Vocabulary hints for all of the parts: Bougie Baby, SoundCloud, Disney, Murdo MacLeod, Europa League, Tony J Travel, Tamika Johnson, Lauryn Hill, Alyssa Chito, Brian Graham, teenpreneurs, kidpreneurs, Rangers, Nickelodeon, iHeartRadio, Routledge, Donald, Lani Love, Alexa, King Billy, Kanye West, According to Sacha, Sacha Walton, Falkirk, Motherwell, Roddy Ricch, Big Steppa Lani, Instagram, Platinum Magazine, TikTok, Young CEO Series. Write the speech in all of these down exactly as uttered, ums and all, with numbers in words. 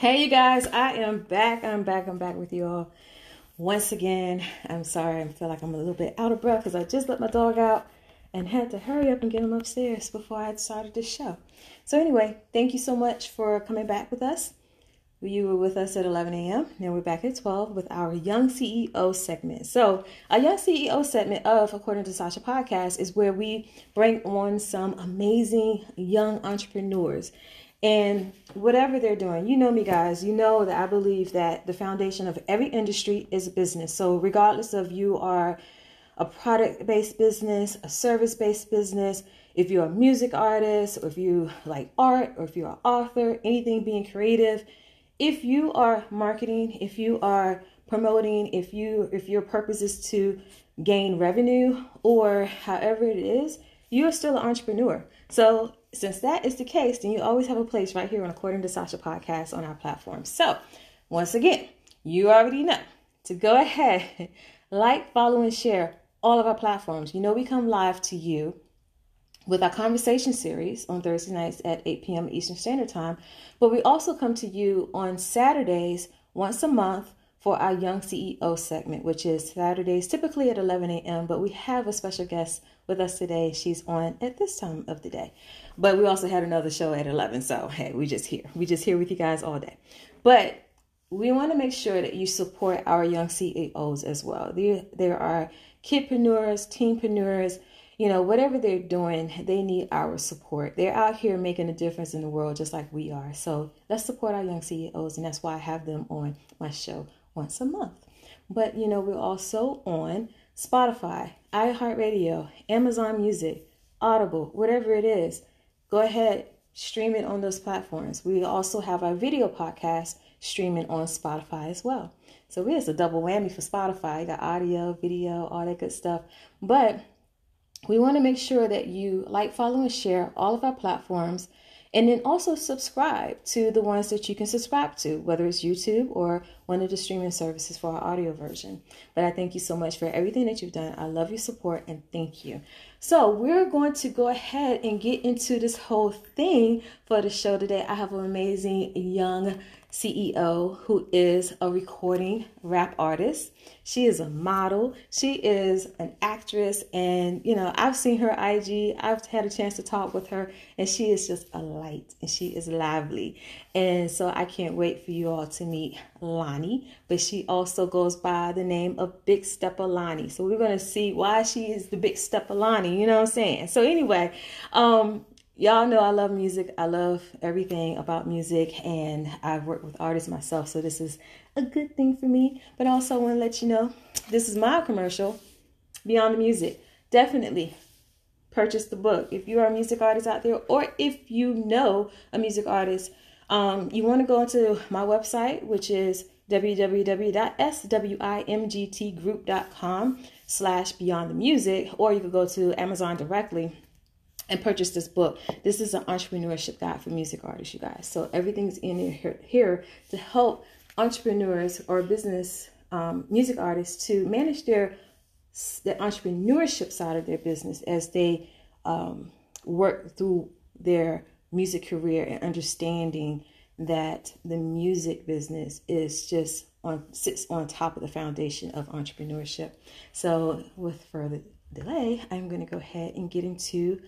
Hey, you guys, I am back. I'm back. I'm back with you all. Once again, I'm sorry. I feel like I'm a little bit out of breath because I just let my dog out and had to hurry up and get him upstairs before I started this show. So anyway, thank you so much for coming back with us. You were with us at eleven a.m. Now we're back at twelve with our Young C E O segment. So a Young C E O segment of According to Sacha Podcast is where we bring on some amazing young entrepreneurs. And whatever they're doing, you know me, guys, you know that I believe that the foundation of every industry is a business. So regardless of you are a product-based business, a service-based business, if you're a music artist, or if you like art, or if you're an author, anything being creative, if you are marketing, if you are promoting, if you if your purpose is to gain revenue or however it is, you're still an entrepreneur. So since that is the case, then you always have a place right here on According to Sacha Podcast on our platform. So once again, you already know to go ahead, like, follow, and share all of our platforms. You know we come live to you with our conversation series on Thursday nights at eight p.m. Eastern Standard Time. But we also come to you on Saturdays once a month for our Young C E O segment, which is Saturdays typically at eleven a.m. But we have a special guest with us today. She's on at this time of the day. But we also had another show at eleven. So, hey, we just here. We just here with you guys all day. But we want to make sure that you support our young C E Os as well. There, there are kidpreneurs, teenpreneurs, you know, whatever they're doing, they need our support. They're out here making a difference in the world just like we are. So let's support our young C E Os. And that's why I have them on my show once a month. But, you know, we're also on Spotify, iHeartRadio, Amazon Music, Audible, whatever it is. Go ahead, stream it on those platforms. We also have our video podcast streaming on Spotify as well. So it's a double whammy for Spotify. You got audio, video, all that good stuff. But we want to make sure that you like, follow, and share all of our platforms. And then also subscribe to the ones that you can subscribe to, whether it's YouTube or one of the streaming services for our audio version. But I thank you so much for everything that you've done. I love your support and thank you. So we're going to go ahead and get into this whole thing for the show today. I have an amazing young C E O who is a recording rap artist. She is a model. She is an actress. And, you know, I've seen her I G. I've had a chance to talk with her. And she is just a light. And she is lively. And so I can't wait for you all to meet Lani. But she also goes by the name of Big Steppa Lani. So we're going to see why she is the Big Steppa Lani. You know what I'm saying? So anyway, um... y'all know I love music. I love everything about music, and I've worked with artists myself, so this is a good thing for me. But I also want to let you know, this is my commercial, Beyond the Music. Definitely purchase the book. If you are a music artist out there, or if you know a music artist, um, you want to go into my website, which is www.swimgtgroup.com slash Beyond the Music, or you could go to Amazon directly and purchase this book. This is an entrepreneurship guide for music artists, you guys. So everything's in here, here to help entrepreneurs or business um, music artists to manage their the entrepreneurship side of their business as they um, work through their music career, and understanding that the music business is just on sits on top of the foundation of entrepreneurship. So with further delay, I'm going to go ahead and get into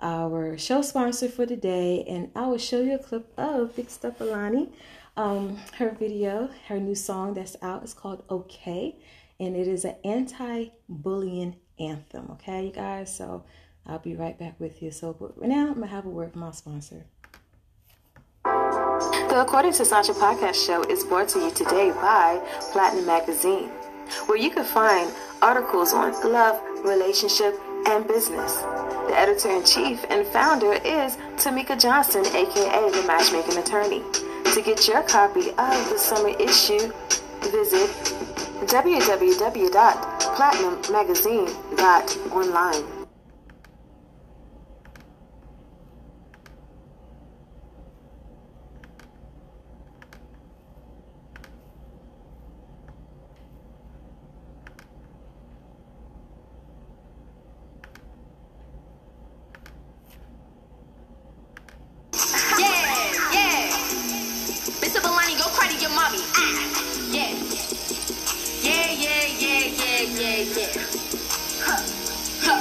our show sponsor for today, and I will show you a clip of Big Steppa Lani, um, her video, her new song that's out. It's called Okay, and it is an anti-bullying anthem, okay, you guys? So I'll be right back with you. So but right now, I'm going to have a word from my sponsor. The According to Sacha Podcast Show is brought to you today by Platinum Magazine, where you can find articles on love, relationship, and business. The editor-in-chief and founder is Tamika Johnson, aka the Matchmaking Attorney. To get your copy of the summer issue, visit w w w dot platinum magazine dot online. Go mommy. Ah, yeah. Yeah, yeah, yeah, yeah, yeah, yeah. Huh. Huh.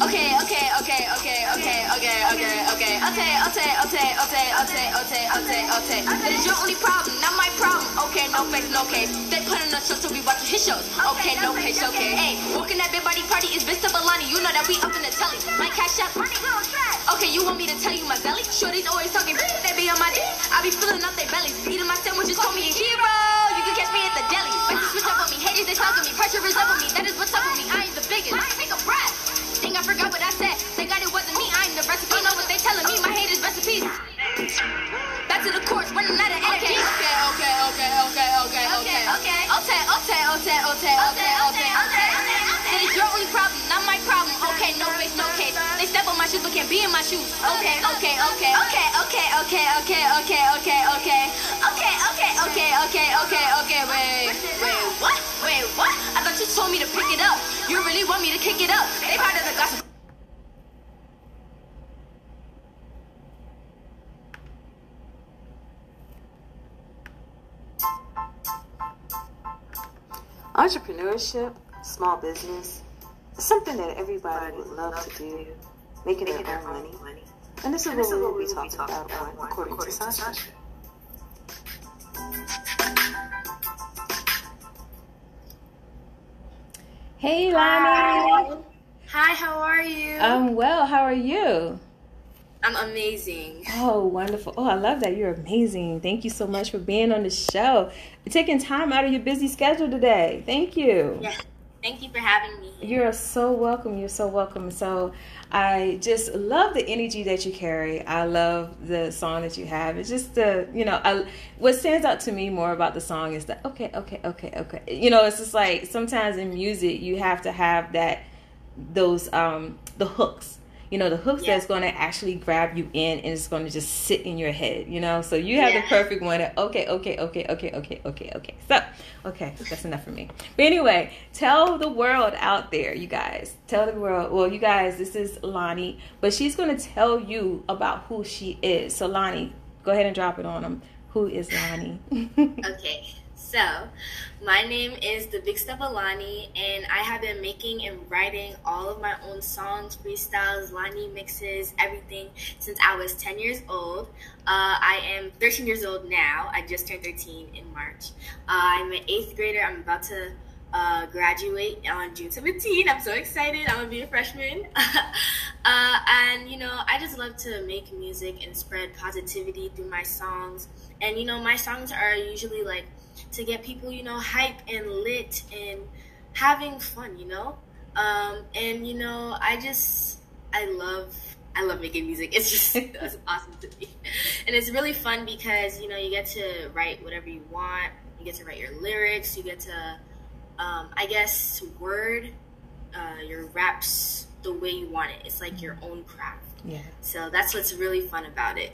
Okay, okay, okay, okay, okay, okay, okay, okay. Okay, okay, okay, okay, okay, okay, okay, okay. That is your only problem, not my problem. Okay, no face, no case. They putting us up so we watching his shows. Okay, no case, okay. Hey, walking that big body party is Big Steppa Lani. You know that we up in the telly. My cash up. Okay, you want me to tell you my belly? Shorty's always talking, they be on my dick. I be filling up their bellies. Eating my sandwiches, call me a hero. You can catch me at the deli. But you switch up on me, haters, they talk to me. Pressure is up on me, that is what's up with me. I ain't the biggest. Take a breath. Think I forgot what I said. Thank God it wasn't me, I'm the recipe. You know what they telling me, my haters' recipes. Back to the course, running out of energy. Okay, okay, okay, okay, okay, okay, okay. Okay, okay, okay, okay, okay, okay, okay. That is your only problem, not my problem. Okay, no face, no case. They step on my shoes but can't be in my shoes. Okay, okay, okay, okay, okay, okay, okay, okay, okay, okay. Okay, okay, okay, okay, okay, okay, wait. Wait, what? Wait, what? I thought you told me to pick it up. You really want me to kick it up. They part of the gossip. Entrepreneurship, small business, it's something that everybody would love to do, making their own money. And this is what we will be talking about on According to Sacha. Hey, Lani. Hi, how are you? I'm well. How are you? I'm amazing. Oh, wonderful. Oh, I love that. You're amazing. Thank you so much for being on the show. You're taking time out of your busy schedule today. Thank you. Yes. Thank you for having me. You're so welcome. You're so welcome. So I just love the energy that you carry. I love the song that you have. It's just the, you know, I, what stands out to me more about the song is that, okay, okay, okay, okay. You know, it's just like sometimes in music you have to have that, those, um, the hooks. You know, the hooks yeah. that's going to actually grab you in and it's going to just sit in your head, you know? So you have yeah. the perfect one. At, okay, okay, okay, okay, okay, okay, okay. So, okay, that's enough for me. But anyway, tell the world out there, you guys. Tell the world. Well, you guys, this is Lani, but she's going to tell you about who she is. So, Lani, go ahead and drop it on them. Who is Lani? Okay. So, my name is the Big Steppa Lani, and I have been making and writing all of my own songs, freestyles, Lani mixes, everything since I was ten years old. Uh, I am thirteen years old now. I just turned thirteen in March. Uh, I'm an eighth grader. I'm about to uh, graduate on June seventeenth. I'm so excited. I'm going to be a freshman. uh, and, you know, I just love to make music and spread positivity through my songs. And, you know, my songs are usually like, to get people, you know, hype and lit and having fun, you know? Um, and, you know, I just, I love, I love making music. It's just it's awesome to me. And it's really fun because, you know, you get to write whatever you want. You get to write your lyrics. You get to, um, I guess, word uh, your raps the way you want it. It's like your own craft. Yeah. So that's what's really fun about it.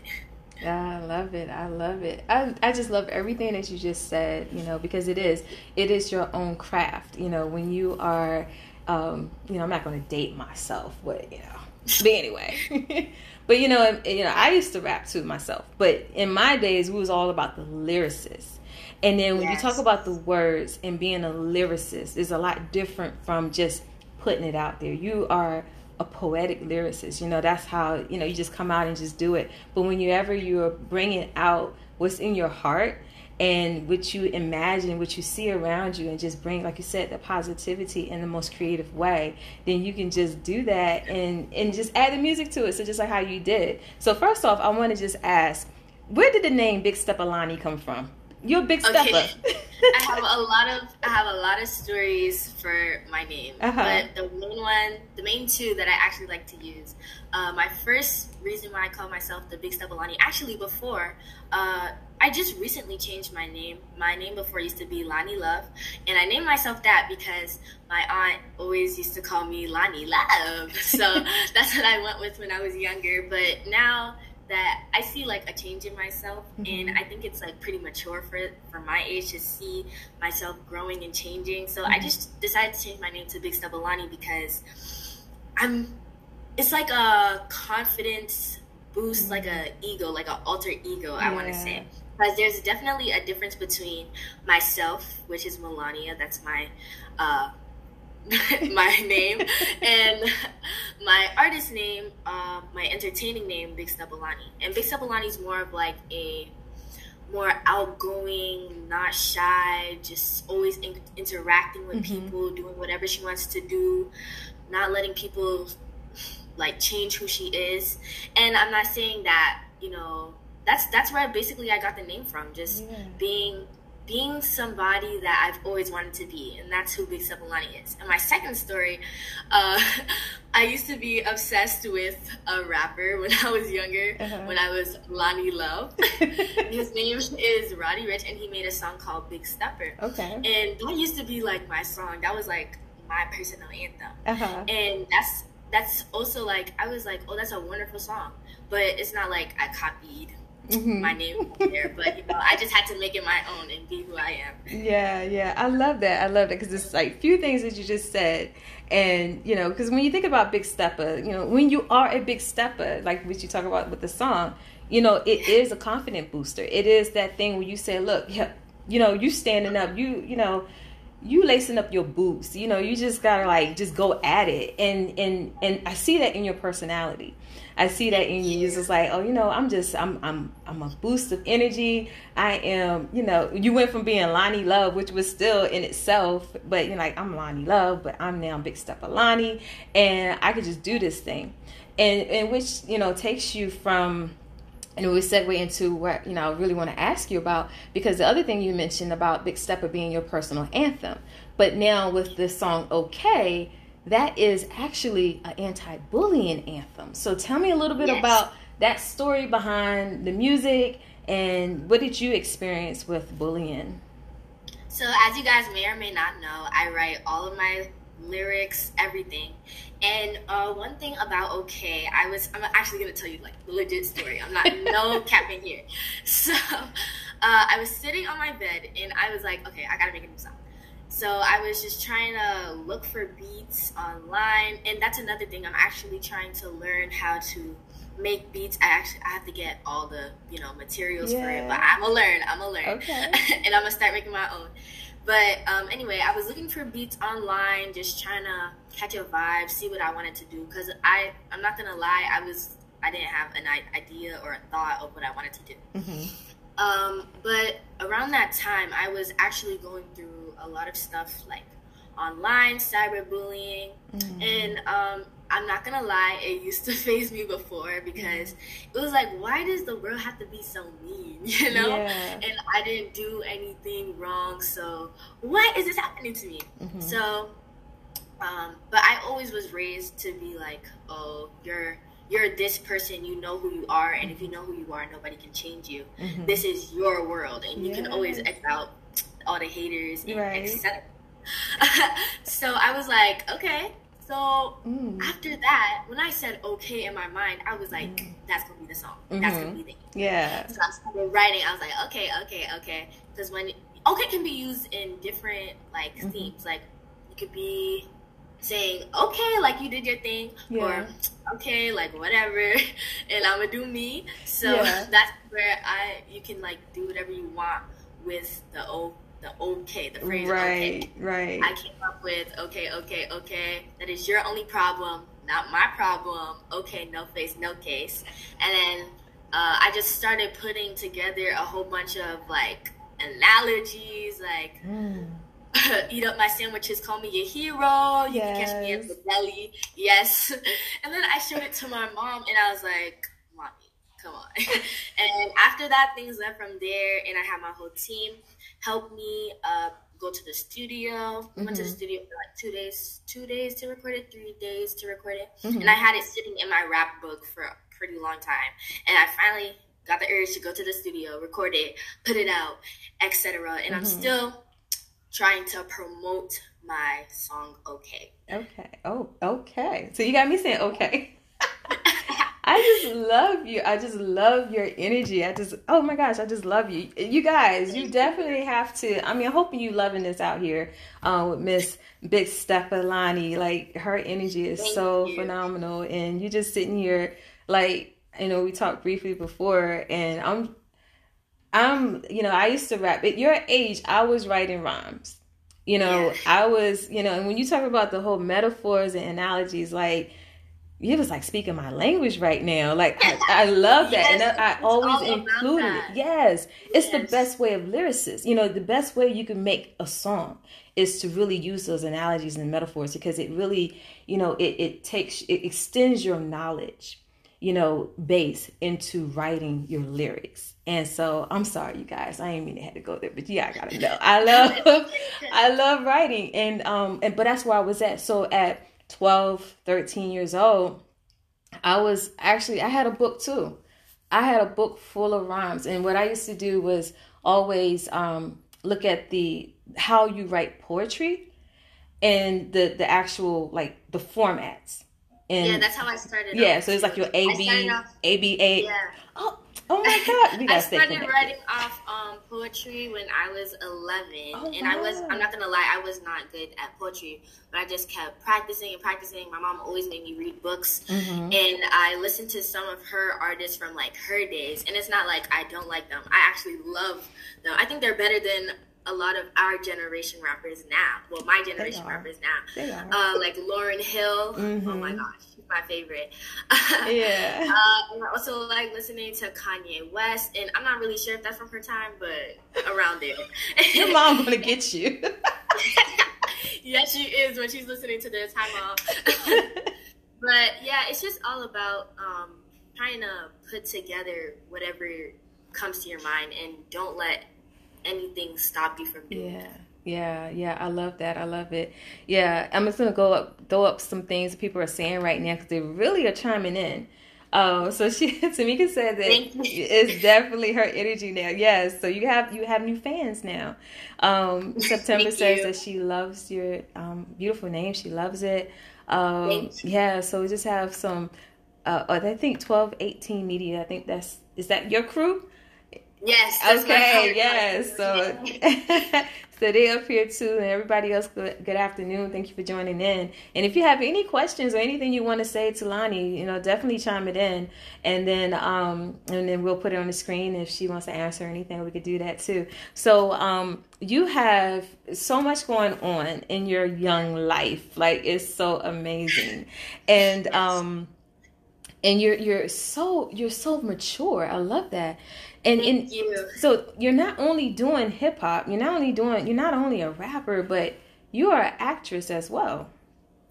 I love it. I love it. I, I just love everything that you just said, you know, because it is, it is your own craft. You know, when you are, um, you know, I'm not going to date myself, but, you know, but anyway, but, you know, you know, I used to rap to myself, but in my days, we was all about the lyricist. And then when yes. you talk about the words and being a lyricist is a lot different from just putting it out there. You are a poetic lyricist, you know, that's how, you know, you just come out and just do it. But whenever you're bringing out what's in your heart and what you imagine, what you see around you, and just bring, like you said, the positivity in the most creative way, then you can just do that and, and just add the music to it. So just like how you did. So first off, I want to just ask, where did the name Big Steppa Lani come from? You're Big Steppa. Okay. I have a lot of I have a lot of stories for my name, uh-huh. but the main one, the main two that I actually like to use. Uh, my first reason why I call myself the Big Steppa Lani, actually before, uh, I just recently changed my name. My name before used to be Lani Love, and I named myself that because my aunt always used to call me Lani Love. So that's what I went with when I was younger. But now that I see like a change in myself, mm-hmm. and I think it's like pretty mature for for my age to see myself growing and changing. So mm-hmm. I just decided to change my name to Big Steppa Lani because I'm, it's like a confidence boost, mm-hmm. like a ego, like an alter ego, yeah. I want to say. Because there's definitely a difference between myself, which is Melania, that's my uh, my name, and my artist name, uh, my entertaining name, Big Steppa Lani. And Big Steppa Lani is more of like a more outgoing, not shy, just always in- interacting with mm-hmm. people, doing whatever she wants to do, not letting people like change who she is. And I'm not saying that, you know, that's that's where I basically I got the name from, just yeah. being being somebody that I've always wanted to be, and that's who Big Steppa Lani is. And my second story, uh, I used to be obsessed with a rapper when I was younger, uh-huh. when I was Lani Love. His name is Roddy Ricch, and he made a song called Big Steppa. Okay. And that used to be like my song. That was like my personal anthem. Uh-huh. And that's that's also like, I was like, oh, that's a wonderful song. But it's not like I copied Mm-hmm. my name there, but you know, I just had to make it my own and be who I am. Yeah, yeah, I love that. I love that because it's like few things that you just said, and you know, because when you think about Big Steppa, you know, when you are a Big Steppa, like what you talk about with the song, you know, it is a confident booster. It is that thing where you say, look, you know, you standing up, you you know, you lacing up your boots. You know, you just gotta like just go at it, and and and I see that in your personality. I see that in you. It's just like, oh, you know, I'm just, I'm, I'm, I'm a boost of energy. I am, you know, you went from being Lani Love, which was still in itself, but you're like, I'm Lani Love, but I'm now Big Steppa Lani, and I could just do this thing, and and which you know takes you from, and it would segue into what you know I really want to ask you about, because the other thing you mentioned about Big Steppa being your personal anthem, but now with the song "Okay." That is actually an anti-bullying anthem. So tell me a little bit yes. about that story behind the music, and what did you experience with bullying? So as you guys may or may not know, I write all of my lyrics, everything. And uh, one thing about okay, I was, I'm actually going to tell you like the legit story. I'm not no capping here. So uh, I was sitting on my bed and I was like, okay, I got to make a new song. So I was just trying to look for beats online, and that's another thing. I'm actually trying to learn how to make beats. I actually I have to get all the you know materials yeah. for it, but I'm gonna learn. I'm gonna learn, okay. And I'm gonna start making my own. But um, anyway, I was looking for beats online, just trying to catch a vibe, see what I wanted to do. Cause I I'm not gonna lie, I was I didn't have an idea or a thought of what I wanted to do. Mm-hmm. Um, but around that time, I was actually going through a lot of stuff like online cyberbullying, mm-hmm. and um, I'm not gonna lie, it used to faze me before because mm-hmm. it was like, why does the world have to be so mean, you know? Yeah. And I didn't do anything wrong, so why is this happening to me? Mm-hmm. So, um, but I always was raised to be like, oh, you're you're this person, you know who you are, and if you know who you are, nobody can change you. Mm-hmm. This is your world, and yeah. you can always act out all the haters, and right. et cetera So I was like, okay. So mm. after that, when I said okay in my mind, I was like, mm. that's going to be the song. Mm-hmm. That's going to be the yeah. So I started writing. I was like, okay, okay, okay. Because when okay can be used in different like mm-hmm. themes. Like you could be saying, okay, like you did your thing. Yeah. Or okay, like whatever. And I'm going to do me. So yeah. that's where I you can like do whatever you want with the O. The okay, the phrase right, okay. Right, right. I came up with okay, okay, okay. That is your only problem, not my problem. Okay, no face, no case. And then uh, I just started putting together a whole bunch of like analogies, like mm. eat up my sandwiches, call me a hero. You yes. can catch me at the belly. Yes. And then I showed it to my mom, and I was like, mommy, come on. And after that, things went from there, and I had my whole team help me uh, go to the studio. Mm-hmm. I went to the studio for like two days, two days to record it, three days to record it. Mm-hmm. And I had it sitting in my rap book for a pretty long time. And I finally got the urge to go to the studio, record it, put it out, et cetera. And mm-hmm. I'm still trying to promote my song, Okay. Okay. Oh, okay. So you got me saying okay. I just love you. I just love your energy. I just, oh my gosh, I just love you. You guys, you definitely have to, I mean, I'm hoping you loving this out here uh, with Miss Big Steppa Lani. Like, her energy is Thank so you. phenomenal. And you just sitting here, like, you know, we talked briefly before, and I'm, I'm, you know, I used to rap. At your age, I was writing rhymes. You know, yeah. I was, you know, and when you talk about the whole metaphors and analogies, like, you was like speaking my language right now. Like, I, I love that. Yes, and I, I always include it. Yes. It's yes. the best way of lyricists. You know, the best way you can make a song is to really use those analogies and metaphors, because it really, you know, it, it takes, it extends your knowledge, you know, base into writing your lyrics. And so I'm sorry, you guys, I didn't mean to have to go there, but yeah, I gotta know. I love, I love writing. And, um, and, but that's where I was at. So at twelve, thirteen years old, I was actually, I had a book too. I had a book full of rhymes. And what I used to do was always um, look at the, how you write poetry and the, the actual, like the formats. And yeah, that's how I started. Yeah. Off. So it's like your A, B, off, A, B, A. Yeah. Oh, oh my God. We I started writing off um, poetry when I was eleven, oh, and wow. I was, I'm not going to lie, I was not good at poetry, but I just kept practicing and practicing. My mom always made me read books, mm-hmm. and I listened to some of her artists from like her days, and it's not like I don't like them. I actually love them. I think they're better than a lot of our generation rappers now. Well, my generation rappers now. Uh, like Lauryn Hill. Mm-hmm. Oh my gosh, she's my favorite. Yeah. uh, and I also like listening to Kanye West, and I'm not really sure if that's from her time, but around there. Your mom gonna get you. Yes, she is when she's listening to this. Hi, Mom. But yeah, it's just all about um, trying to put together whatever comes to your mind, and don't let anything stop you from doing yeah that. yeah yeah I love that. I love it. Yeah, I'm just gonna go up throw up some things people are saying right now, because they really are chiming in. Um so she Tamika said that it's definitely her energy now. Yes, so you have you have new fans now. um September says you. That she loves your um beautiful name. She loves it. Um yeah, so we just have some uh I think twelve eighteen media. I think that's is that your crew? Yes. Okay. Yes. So, yeah. So they up here too, and everybody else. Good, good afternoon. Thank you for joining in. And if you have any questions or anything you want to say to Lani, you know, definitely chime it in, and then um, and then we'll put it on the screen if she wants to answer anything. We could do that too. So um, you have so much going on in your young life. Like, it's so amazing, and um, and you're you're so you're so mature. I love that. And, and you. So you're not only doing hip hop, you're not only doing, you're not only a rapper, but you are an actress as well.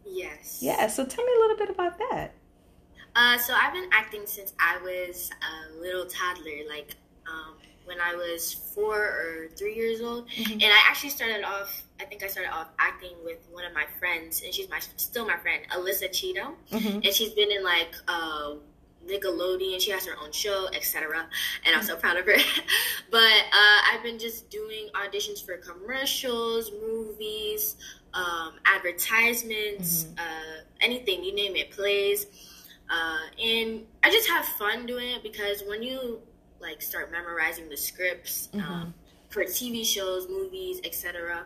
Yes. Yeah. So tell me a little bit about that. Uh, so I've been acting since I was a little toddler, like um, when I was four or three years old. Mm-hmm. And I actually started off, I think I started off acting with one of my friends, and she's my still my friend, Alyssa Chito. Mm-hmm. And she's been in like uh Nickelodeon, she has her own show, et cetera. And I'm so proud of her. But uh, I've been just doing auditions for commercials, movies, um, advertisements, mm-hmm. uh, anything, you name it, plays. Uh, and I just have fun doing it, because when you like start memorizing the scripts mm-hmm. um, for T V shows, movies, et cetera,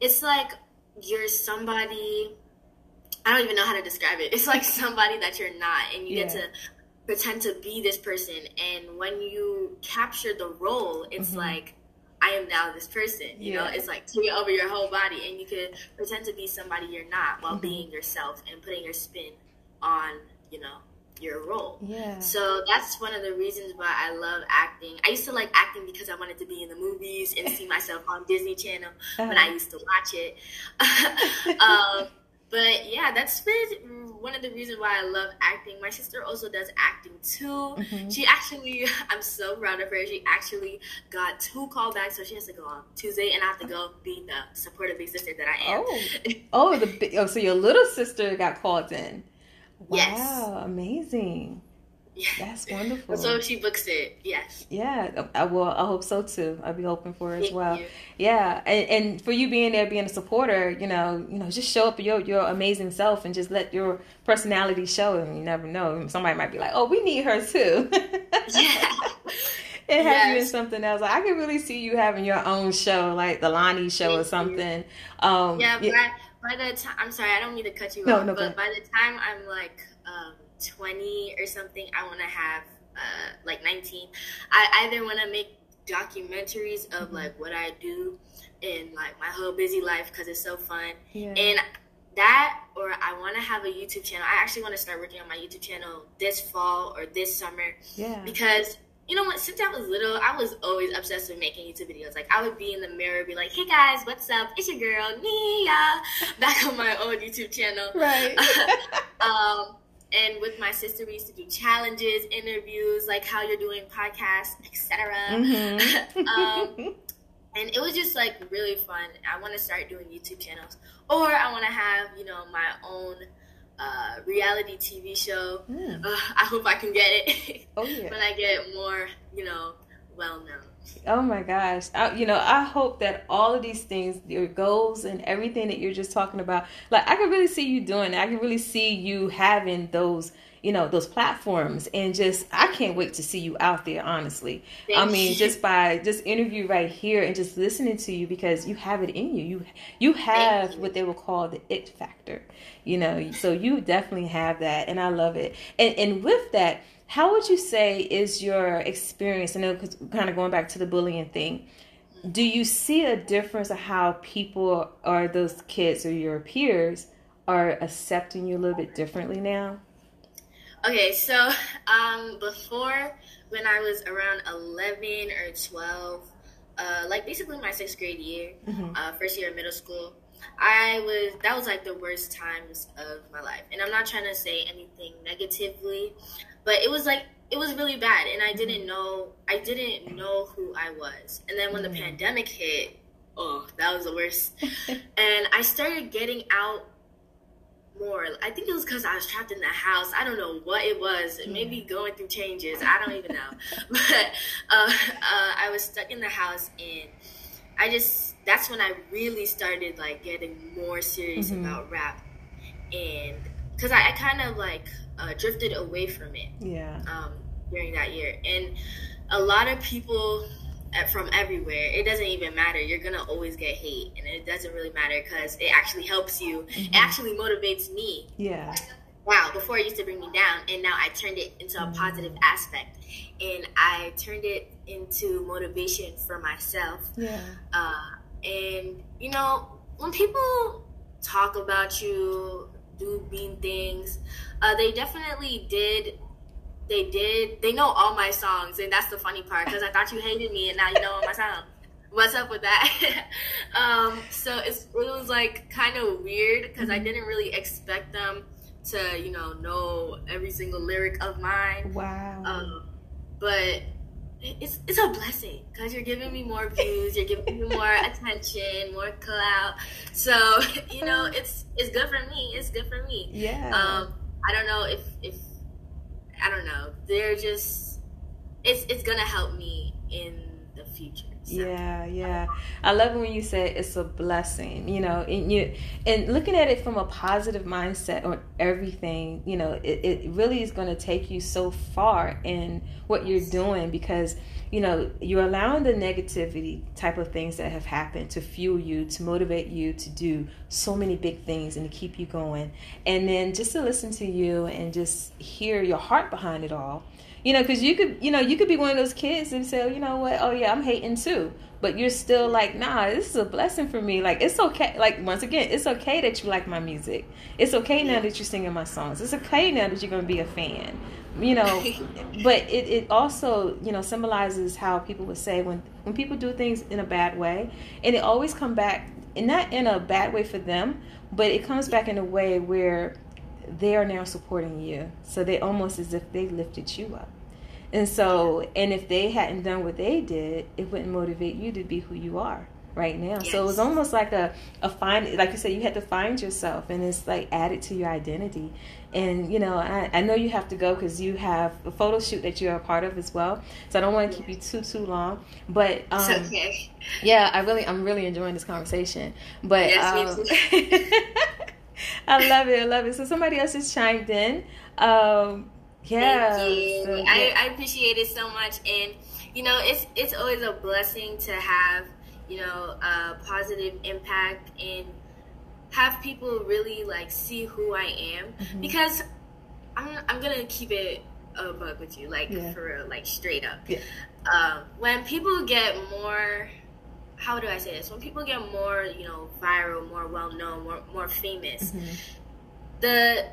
it's like you're somebody, I don't even know how to describe it. It's like somebody that you're not, and you yeah. get to pretend to be this person, and when you capture the role, it's mm-hmm. like I am now this person, you yeah. know, it's like taking over your whole body, and you can pretend to be somebody you're not while mm-hmm. being yourself and putting your spin on, you know, your role. Yeah. So that's one of the reasons why I love acting. I used to like acting because I wanted to be in the movies and see myself on Disney Channel uh-huh. when I used to watch it. um But yeah, that's one of the reasons why I love acting. My sister also does acting too. Mm-hmm. She actually, I'm so proud of her. She actually got two callbacks, so she has to go on Tuesday, and I have to go be the supportive big sister that I am. Oh, oh, the oh, so your little sister got called in. Wow, yes. Amazing. Yeah. That's wonderful. So she books it, yes. Yeah, I will. I hope so too. I'll be hoping for her as Thank well. You. Yeah, and, and for you being there, being a supporter, you know, you know, just show up your your amazing self and just let your personality show. And you never know, somebody might be like, "Oh, we need her too." Yeah, it has yes. been something else. Like, I can really see you having your own show, like the Lani Show Thank or something. You. Um, yeah, but yeah. by the time, I'm sorry, I don't mean to cut you no, off, no, but by the time I'm like. Um, twenty or something, I want to have uh, like nineteen. I either want to make documentaries of, mm-hmm. like, what I do and, like, my whole busy life because it's so fun. Yeah. And that, or I want to have a YouTube channel. I actually want to start working on my YouTube channel this fall or this summer. Yeah. Because, you know what, since I was little, I was always obsessed with making YouTube videos. Like, I would be in the mirror, be like, hey, guys, what's up? It's your girl, Nia, back on my old YouTube channel. Right. um, and with my sister, we used to do challenges, interviews, like how you're doing podcasts, et cetera. Mm-hmm. um, and it was just, like, really fun. I want to start doing YouTube channels. Or I want to have, you know, my own uh, reality T V show. Mm. Uh, I hope I can get it oh, yeah. when I get more, you know, well-known. Oh, my gosh. I, you know, I hope that all of these things, your goals and everything that you're just talking about, like, I can really see you doing it. I can really see you having those, you know, those platforms, and just, I can't wait to see you out there, honestly. Thank I mean, you. just by this interview right here and just listening to you, because you have it in you. You you have you. what they will call the it factor, you know, so you definitely have that, and I love it. And and with that, how would you say is your experience, I know, cause kind of going back to the bullying thing, do you see a difference of how people or those kids or your peers are accepting you a little bit differently now? Okay, so um, before, when I was around eleven or twelve, uh, like basically my sixth grade year, mm-hmm. uh, first year of middle school, I was, that was like the worst times of my life. And I'm not trying to say anything negatively, but it was like, it was really bad. And I didn't know, I didn't know who I was. And then when mm-hmm. the pandemic hit, oh, that was the worst. And I started getting out more. I think it was because I was trapped in the house. I don't know what it was. It may be going through changes. I don't even know. But uh, uh, I was stuck in the house, and I just, that's when I really started, like, getting more serious mm-hmm. about rap. And because I, I kind of, like, uh, drifted away from it yeah. um, during that year. And a lot of people from everywhere, it doesn't even matter, you're gonna always get hate, and it doesn't really matter because it actually helps you. Mm-hmm. It actually motivates me. Yeah. Wow, before it used to bring me down, and now I turned it into a positive aspect, and I turned it into motivation for myself. Yeah. Uh, and you know, when people talk about you, do mean things, uh, they definitely did. They did. They know all my songs, and that's the funny part, because I thought you hated me, and now you know all my songs. What's up with that? um, so it's, it was, like, kind of weird, because I didn't really expect them to, you know, know every single lyric of mine. Wow. Um, but it's it's a blessing, because you're giving me more views, you're giving me more attention, more clout. So, you know, it's it's good for me. It's good for me. Yeah. Um, I don't know if... if I don't know. They're just, it's it's gonna help me in the future. So. Yeah, yeah. I love it when you said it's a blessing. You know, and you and looking at it from a positive mindset on everything. You know, it, it really is gonna take you so far in what you're doing, because you know you're allowing the negativity type of things that have happened to fuel you, to motivate you to do so many big things and to keep you going. And then just to listen to you and just hear your heart behind it all, you know, because you could, you know, you could be one of those kids and say, oh, you know what, oh yeah, I'm hating too, but you're still like, nah, this is a blessing for me. Like, it's okay. Like, once again, it's okay that you like my music. It's okay now that you're singing my songs. It's okay now that you're gonna be a fan. You know, but it, it also, you know, symbolizes how people would say when, when people do things in a bad way, and it always come back, and not in a bad way for them, but it comes back in a way where they are now supporting you. So they almost as if they lifted you up. And so, and if they hadn't done what they did, it wouldn't motivate you to be who you are right now. Yes. So it was almost like a, a find, like you said, you had to find yourself, and it's like added to your identity. And, you know, I, I know you have to go because you have a photo shoot that you're a part of as well. So I don't want to keep you too, too long. But, um, it's okay. Yeah, I really, I'm really enjoying this conversation. But, yes, um, me too. I love it. I love it. So somebody else just chimed in. Um, yeah. Thank you. So, yeah. I, I appreciate it so much. And, you know, it's, it's always a blessing to have, you know, a positive impact and have people really, like, see who I am. Mm-hmm. Because I'm I'm gonna keep it a bug with you, like, yeah. for real, like, straight up. Yeah. Um, when people get more, how do I say this? When people get more, you know, viral, more well-known, more, more famous, mm-hmm. the,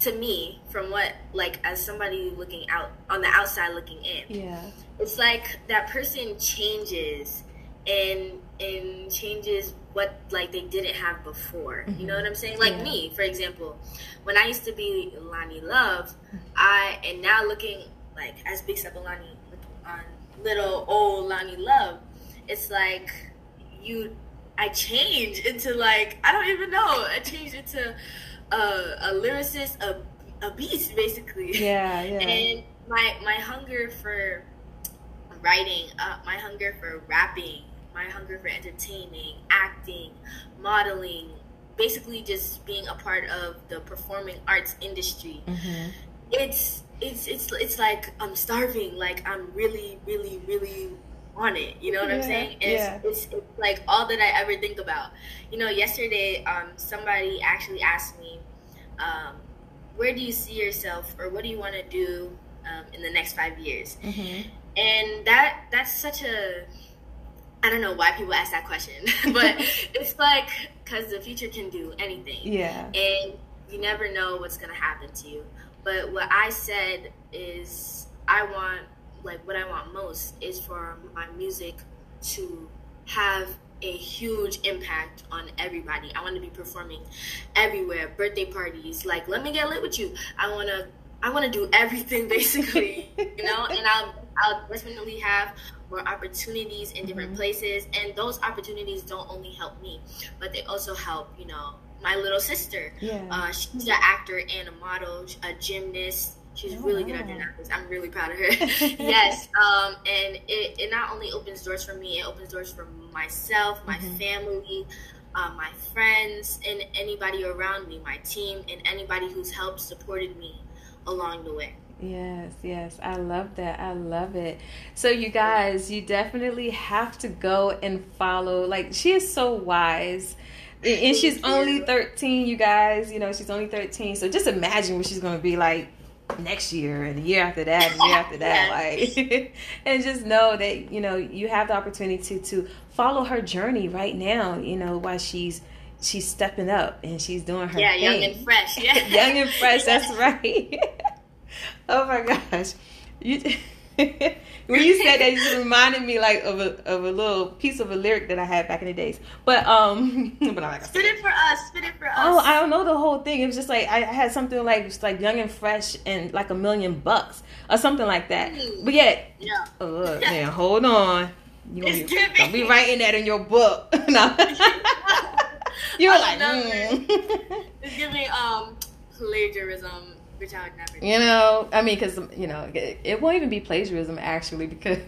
to me, from what, like, as somebody looking out, on the outside looking in, yeah. it's like that person changes and, and changes what, like, they didn't have before. Mm-hmm. You know what I'm saying? Like yeah. me, for example, when I used to be Lani Love, I, and now looking, like, as Big Steppa Lani, on little old Lani Love, it's like, you, I change into, like, I don't even know, I change into a, a lyricist, a, a beast, basically. Yeah, yeah. And my, my hunger for writing, uh, my hunger for rapping, my hunger for entertaining, acting, modeling, basically just being a part of the performing arts industry. Mm-hmm. It's it's it's it's like I'm starving. Like I'm really, really, really on it. You know what yeah, I'm saying? And yeah. it's, it's it's like all that I ever think about. You know, yesterday, um, somebody actually asked me, um, where do you see yourself, or what do you want to do um, in the next five years? Mm-hmm. And that that's such a I don't know why people ask that question, but it's like, because the future can do anything. Yeah. And you never know what's going to happen to you. But what I said is I want, like, what I want most is for my music to have a huge impact on everybody. I want to be performing everywhere, birthday parties, like, let me get lit with you. I want to, I want to do everything, basically, you know, and I'll, I'll definitely have more opportunities in different mm-hmm. places, and those opportunities don't only help me, but they also help, you know, my little sister. Yeah. Uh, she's an actor and a model, a gymnast. She's oh, really good wow. at gymnastics. I'm really proud of her. yes, um, and it, it not only opens doors for me, it opens doors for myself, my mm-hmm. family, uh, my friends, and anybody around me, my team, and anybody who's helped supported me along the way. Yes, yes. I love that. I love it. So you guys, you definitely have to go and follow. Like, she is so wise. And she's only thirteen, you guys. You know, she's only thirteen. So just imagine what she's going to be like next year and the year after that and the year after that. yes. Like, and just know that, you know, you have the opportunity to, to follow her journey right now, you know, while she's she's stepping up and she's doing her yeah, thing. Yeah, young and fresh. Yeah. young and fresh. That's right. Oh my gosh! You, when you said that, you just reminded me like of a of a little piece of a lyric that I had back in the days. But um, but I'm like, spit it for us, spit it for us. Oh, I don't know the whole thing. It was just like I had something like just like young and fresh and like a million bucks or something like that. But yet, yeah. Oh look, man, hold on. You gonna be, don't be writing that in your book. No, you were like, mm. It's giving um plagiarism. Which I would never do. You know, I mean, because, you know, it, it won't even be plagiarism, actually, because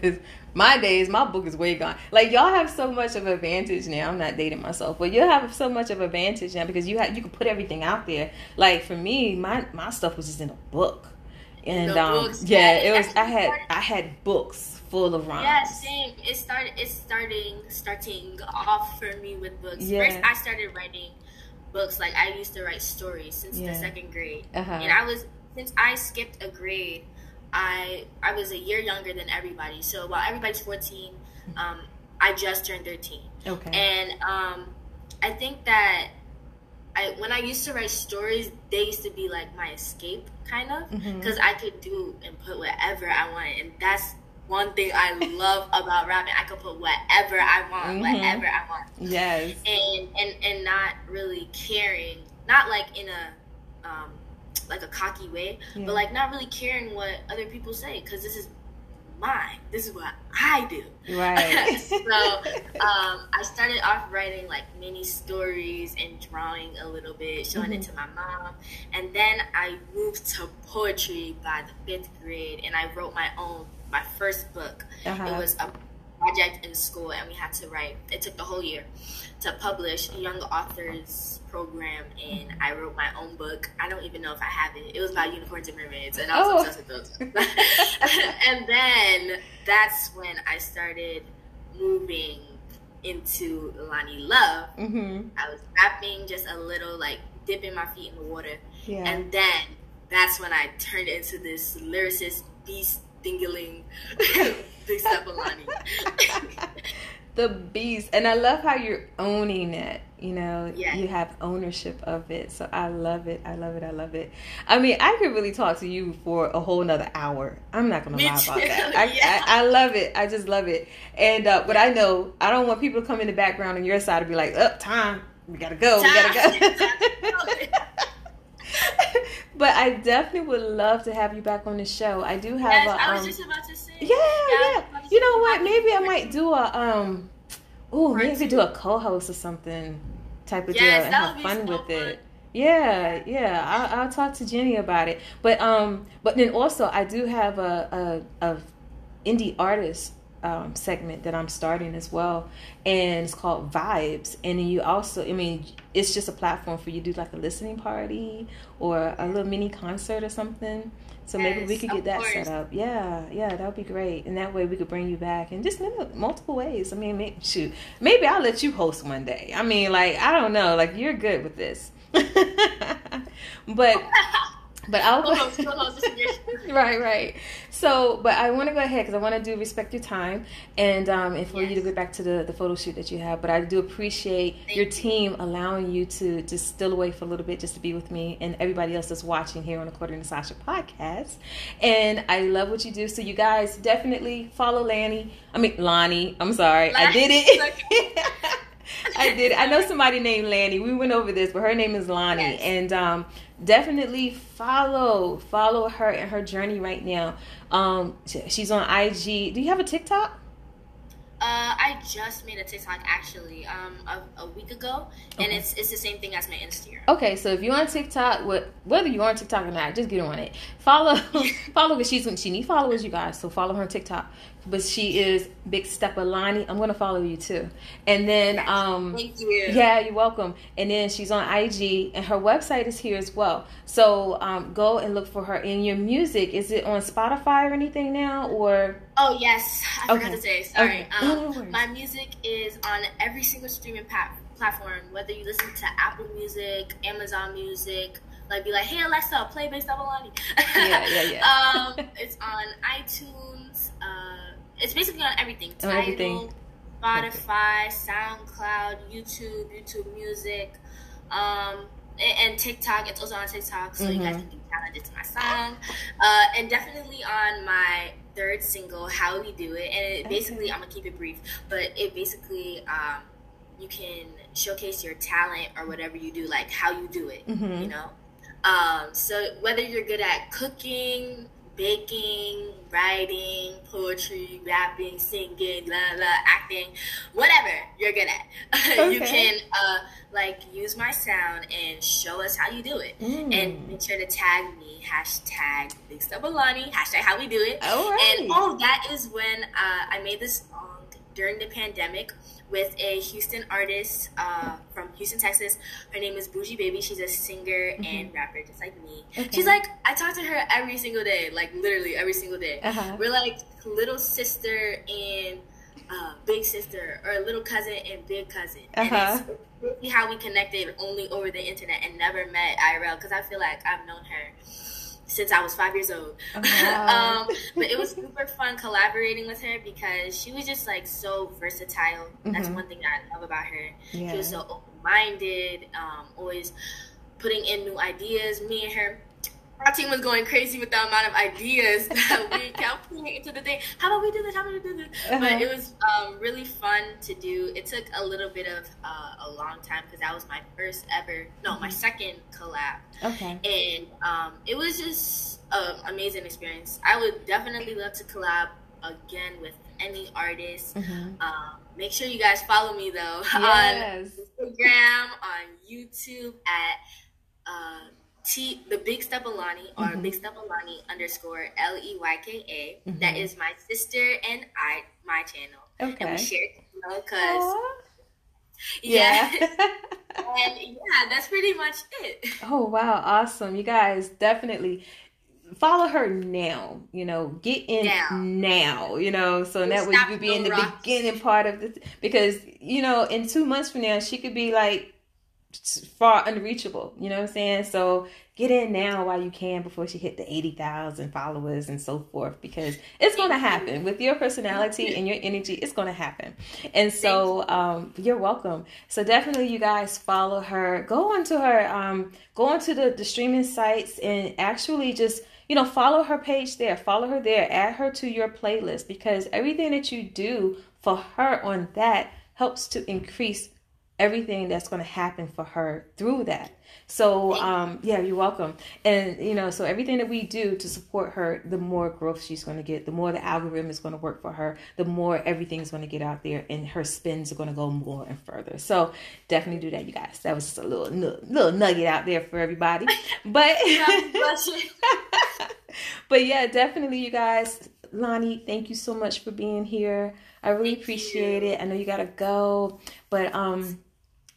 my days, my book is way gone. Like, y'all have so much of an advantage now. I'm not dating myself, but you'll have so much of an advantage now because you have, you can put everything out there. Like, for me, my, my stuff was just in a book. And, the um, books, yeah, yeah, it was, I had, I had books full of rhymes. Yeah, same. It started, it's starting, starting off for me with books. Yeah. First, I started writing books. Like, I used to write stories since yeah. the second grade, uh-huh. and I was since I skipped a grade, I I was a year younger than everybody. So while everybody's fourteen, um, I just turned thirteen. Okay, and um, I think that I when I used to write stories, they used to be like my escape, kind of, because mm-hmm. I could do and put whatever I want, and that's one thing I love about rapping. I can put whatever I want, mm-hmm. whatever I want. Yes. And, and and not really caring, not like in a um, like a cocky way, yeah. but like not really caring what other people say, because this is mine. This is what I do. Right. So um, I started off writing like mini stories and drawing a little bit, showing mm-hmm. it to my mom, and then I moved to poetry by the fifth grade, and I wrote my own. My first book, uh-huh. it was a project in school, and we had to write. It took the whole year to publish a young authors program, and I wrote my own book. I don't even know if I have it. It was about unicorns and mermaids, and I was oh. obsessed with those. And then that's when I started moving into Lani Love. Mm-hmm. I was rapping just a little, like dipping my feet in the water, yeah. and then that's when I turned into this lyricist beast dingling Big Steppa Lani. The beast. And I love how you're owning it. You know, yeah. You have ownership of it. So I love it. I love it. I love it. I mean, I could really talk to you for a whole nother hour. I'm not going to lie too. about that. I, yeah. I, I love it. I just love it. And uh, but I know I don't want people to come in the background on your side and be like, oh, time. We got to go. Time. We got to go. But I definitely would love to have you back on the show. I do have yes, a... Yes, I was um, just about to say. Yeah, yeah. yeah. You know what? Maybe I might do a... um. Oh, maybe do a co-host or something type of yes, deal and have fun so with fun. it. Yeah, yeah. I'll, I'll talk to Jenny about it. But um, but then also I do have a a, a indie artist um, segment that I'm starting as well, and it's called Vibes. And then you also, I mean, it's just a platform for you to do like a listening party or a little mini concert or something. So maybe yes, we could get that course. set up. Yeah, yeah, that would be great. And that way we could bring you back in just multiple ways. I mean, maybe, shoot, maybe I'll let you host one day. I mean, like, I don't know. Like, you're good with this. but... But I'll go right, right. So, but I want to go ahead because I want to do respect your time and um, and for yes. you to get back to the, the photo shoot that you have. But I do appreciate Thank your you. team allowing you to just steal away for a little bit just to be with me and everybody else that's watching here on According to Sacha Podcast. And I love what you do. So you guys definitely follow Lani. I mean Lani. I'm sorry, Lani. I did it. I did. I know somebody named Lani. We went over this, but her name is Lani, yes. and um, definitely follow follow her and her journey right now. Um, she's on I G. Do you have a TikTok? Uh, I just made a TikTok actually um, a, a week ago, and okay. it's it's the same thing as my Instagram. Okay, so if you're on TikTok, what whether you're on TikTok or not, just get on it. Follow follow because she's she needs followers, you guys. So follow her on TikTok. But she is Big Steppa Lani. I'm going to follow you too. And then, um, thank you. Yeah, you're welcome. And then she's on I G and her website is here as well. So um, go and look for her. And your music, is it on Spotify or anything now? Or Oh, yes. I okay. forgot to say. Sorry. Okay. Um, no my music is on every single streaming pa- platform, whether you listen to Apple Music, Amazon Music. Like, be like, hey, Alexa, play Big Steppa Lani. Yeah, yeah, yeah. um, it's on iTunes. Uh, it's basically on everything. On Tidal, everything. Spotify, SoundCloud, YouTube, YouTube Music, um, and, and TikTok. It's also on TikTok, so mm-hmm. you guys can challenge it to my song. Uh, and definitely on my third single, How We Do It. And it basically, okay. I'm going to keep it brief, but it basically... Um, you can showcase your talent or whatever you do, like how you do it, mm-hmm. you know? Um, so whether you're good at cooking, baking, writing, poetry, rapping, singing, la la, acting, whatever you're good at, okay. you can uh, like use my sound and show us how you do it. Mm. And make sure to tag me, hashtag Big Steppa Lani, hashtag how we do it. All right. And oh, that is when uh, I made this song during the pandemic with a Houston artist uh, from Houston, Texas. Her name is Bougie Baby. She's a singer mm-hmm. and rapper, just like me. Okay. She's like, I talk to her every single day, like literally every single day. Uh-huh. We're like little sister and uh, big sister, or little cousin and big cousin. Uh-huh. And it's really how we connected only over the internet and never met I R L, because I feel like I've known her since I was five years old. Oh, wow. um, but it was super fun collaborating with her because she was just like so versatile. Mm-hmm. That's one thing that I love about her. Yeah. She was so open-minded, um, always putting in new ideas. Me and her, our team was going crazy with the amount of ideas that we kept putting into the day. How about we do this? How about we do this? Uh-huh. But it was um, really fun to do. It took a little bit of uh, a long time because that was my first ever, no, my second collab. Okay. And um, it was just an amazing experience. I would definitely love to collab again with any artist. Mm-hmm. Um, make sure you guys follow me, though, yes. on Instagram, on YouTube at... Uh, T, the Big Steppa Lani or mm-hmm. Big Steppa Lani underscore L E Y K A. Mm-hmm. That is my sister and I, my channel. Okay. And we share it because. Yeah. yeah. And yeah, that's pretty much it. Oh, wow. Awesome. You guys definitely follow her now, you know, get in now, now you know, so you that way you could be in the rocks. beginning part of this, because, you know, in two months from now, she could be like, far unreachable. You know what I'm saying? So get in now while you can before she hit the eighty thousand followers and so forth, because it's going to happen with your personality and your energy. It's going to happen. And so um, you're welcome. So definitely you guys follow her, go onto her, um, go onto the, the streaming sites and actually just, you know, follow her page there, follow her there, add her to your playlist, because everything that you do for her on that helps to increase everything that's going to happen for her through that. So, um, yeah, you're welcome. And, you know, so everything that we do to support her, the more growth she's going to get, the more the algorithm is going to work for her, the more everything's going to get out there and her spins are going to go more and further. So definitely do that, you guys. That was just a little, little nugget out there for everybody. But, but yeah, definitely, you guys. Lani, thank you so much for being here. I really thank appreciate you. it. I know you gotta go, but um,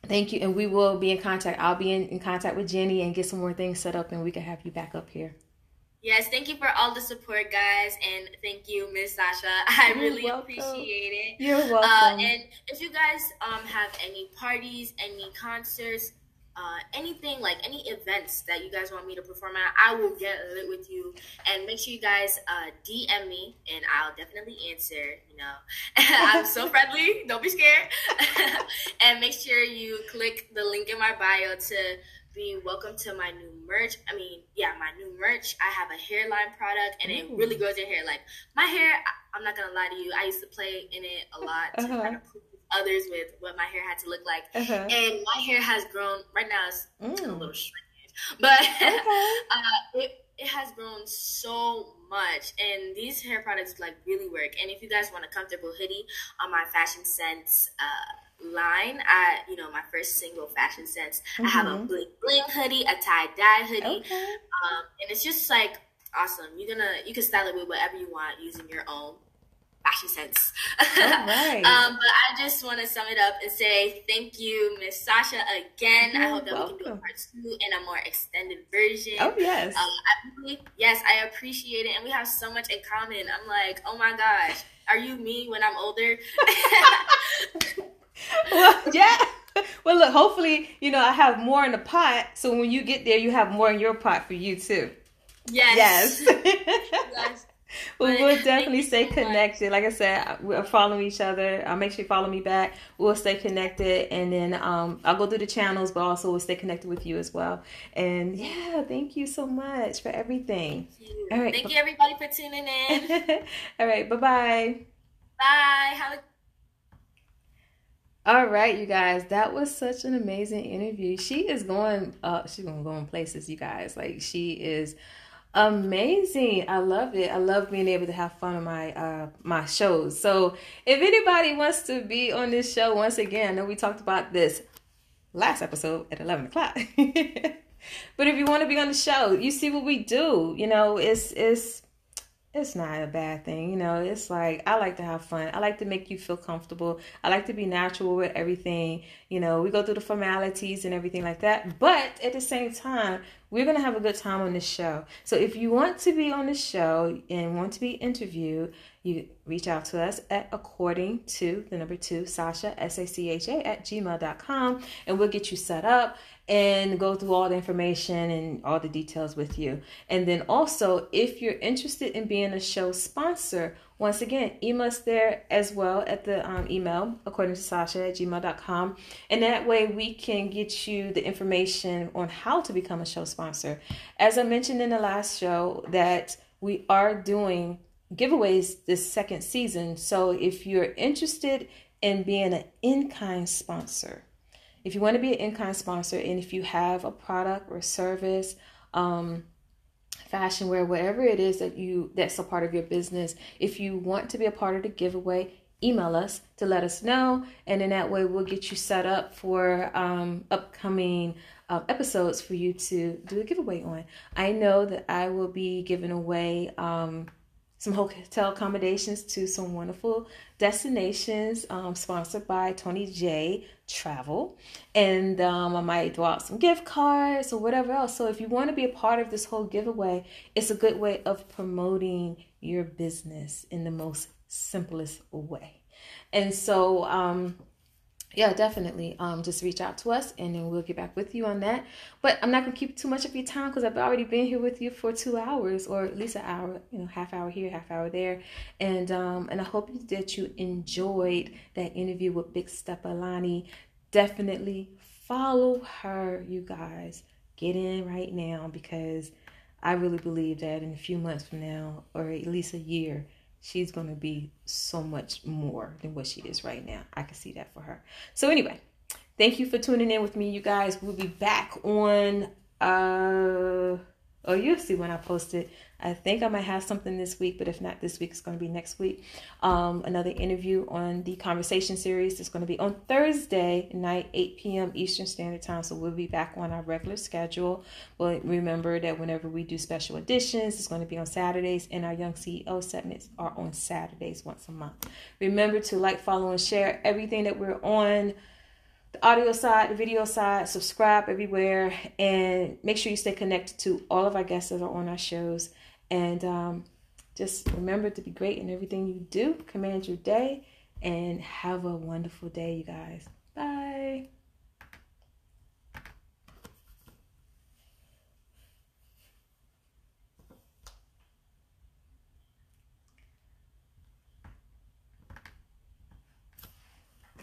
thank you. And we will be in contact. I'll be in, in contact with Jenny and get some more things set up and we can have you back up here. Yes, thank you for all the support, guys. And thank you, Miss Sasha. I You're really welcome. appreciate it. You're welcome. Uh, and if you guys um have any parties, any concerts, Uh, anything, like any events that you guys want me to perform at, I will get lit with you. And make sure you guys uh, D M me, and I'll definitely answer, you know. I'm so friendly. Don't be scared. And make sure you click the link in my bio to be welcome to my new merch. I mean, yeah, my new merch. I have a hairline product, and Ooh. It really grows your hair. Like, my hair, I'm not going to lie to you, I used to play in it a lot to uh-huh. kind of prove others with what my hair had to look like, uh-huh. and my hair has grown. Right now it's mm. a little shredded, but okay. uh, it it has grown so much, and these hair products like really work. And if you guys want a comfortable hoodie on my Fashion Sense uh, line, I you know my first single, Fashion Sense, mm-hmm. I have a bling bling hoodie, a tie dye hoodie, okay. um, and it's just like awesome. You're gonna you can style it with whatever you want using your own Fashion Sense. Right. um, but I just want to sum it up and say thank you, Miss Sasha, again. You're I hope that welcome. We can do a part two and a more extended version. Oh yes. Um, I really, yes, I appreciate it, and we have so much in common. I'm like, oh my gosh, are you me when I'm older? Well, yeah. Well, look. Hopefully, you know, I have more in the pot, so when you get there, you have more in your pot for you too. Yes. Yes. Yes. Well, but we'll definitely stay connected. Like I said, we're following each other. I'll make sure you follow me back. We'll stay connected. And then um, I'll go through the channels, but also we'll stay connected with you as well. And yeah, thank you so much for everything. Thank you. All right. Thank you, everybody, for tuning in. All right. Bye-bye. Bye. Have a- All right, you guys, that was such an amazing interview. She is going, uh, she's going to go in places, you guys. Like, she is amazing. I love it. I love being able to have fun on my uh my shows. So if anybody wants to be on this show, once again, I know we talked about this last episode at eleven o'clock. But if you want to be on the show, you see what we do. You know, it's it's it's not a bad thing. You know, it's like, I like to have fun. I like to make you feel comfortable. I like to be natural with everything. You know, we go through the formalities and everything like that. But at the same time, we're going to have a good time on this show. So if you want to be on the show and want to be interviewed, you reach out to us at according to the number two, Sasha, S A C H A at gmail dot com. And we'll get you set up and go through all the information and all the details with you. And then also, if you're interested in being a show sponsor, once again, email us there as well at the um, email, according to Sasha at gmail dot com. And that way we can get you the information on how to become a show sponsor. As I mentioned in the last show, that we are doing giveaways this second season. So if you're interested in being an in-kind sponsor, if you want to be an in-kind sponsor, and if you have a product or service, um, fashion wear, whatever it is that you that's a part of your business, if you want to be a part of the giveaway, email us to let us know, and in that way we'll get you set up for um upcoming uh, episodes for you to do a giveaway on. I know that I will be giving away um some hotel accommodations to some wonderful destinations um, sponsored by Tony J Travel. And um, I might throw out some gift cards or whatever else. So if you want to be a part of this whole giveaway, it's a good way of promoting your business in the most simplest way. And so um, yeah, definitely. Um, just reach out to us and then we'll get back with you on that. But I'm not going to keep too much of your time because I've already been here with you for two hours or at least an hour, you know, half hour here, half hour there. And um, and I hope that you enjoyed that interview with Big Steppa Lani. Definitely follow her, you guys. Get in right now because I really believe that in a few months from now, or at least a year, she's going to be so much more than what she is right now. I can see that for her. So anyway, thank you for tuning in with me, you guys. We'll be back on, uh, oh, you'll see when I post it. I think I might have something this week, but if not this week, it's going to be next week. Um, another interview on the Conversation Series. It's going to be on Thursday night, eight p.m. Eastern Standard Time. So we'll be back on our regular schedule. But remember that whenever we do special editions, it's going to be on Saturdays. And our Young C E O segments are on Saturdays once a month. Remember to like, follow, and share everything that we're on. The audio side, the video side, subscribe everywhere. And make sure you stay connected to all of our guests that are on our shows. And um, just remember to be great in everything you do. Command your day and have a wonderful day, you guys.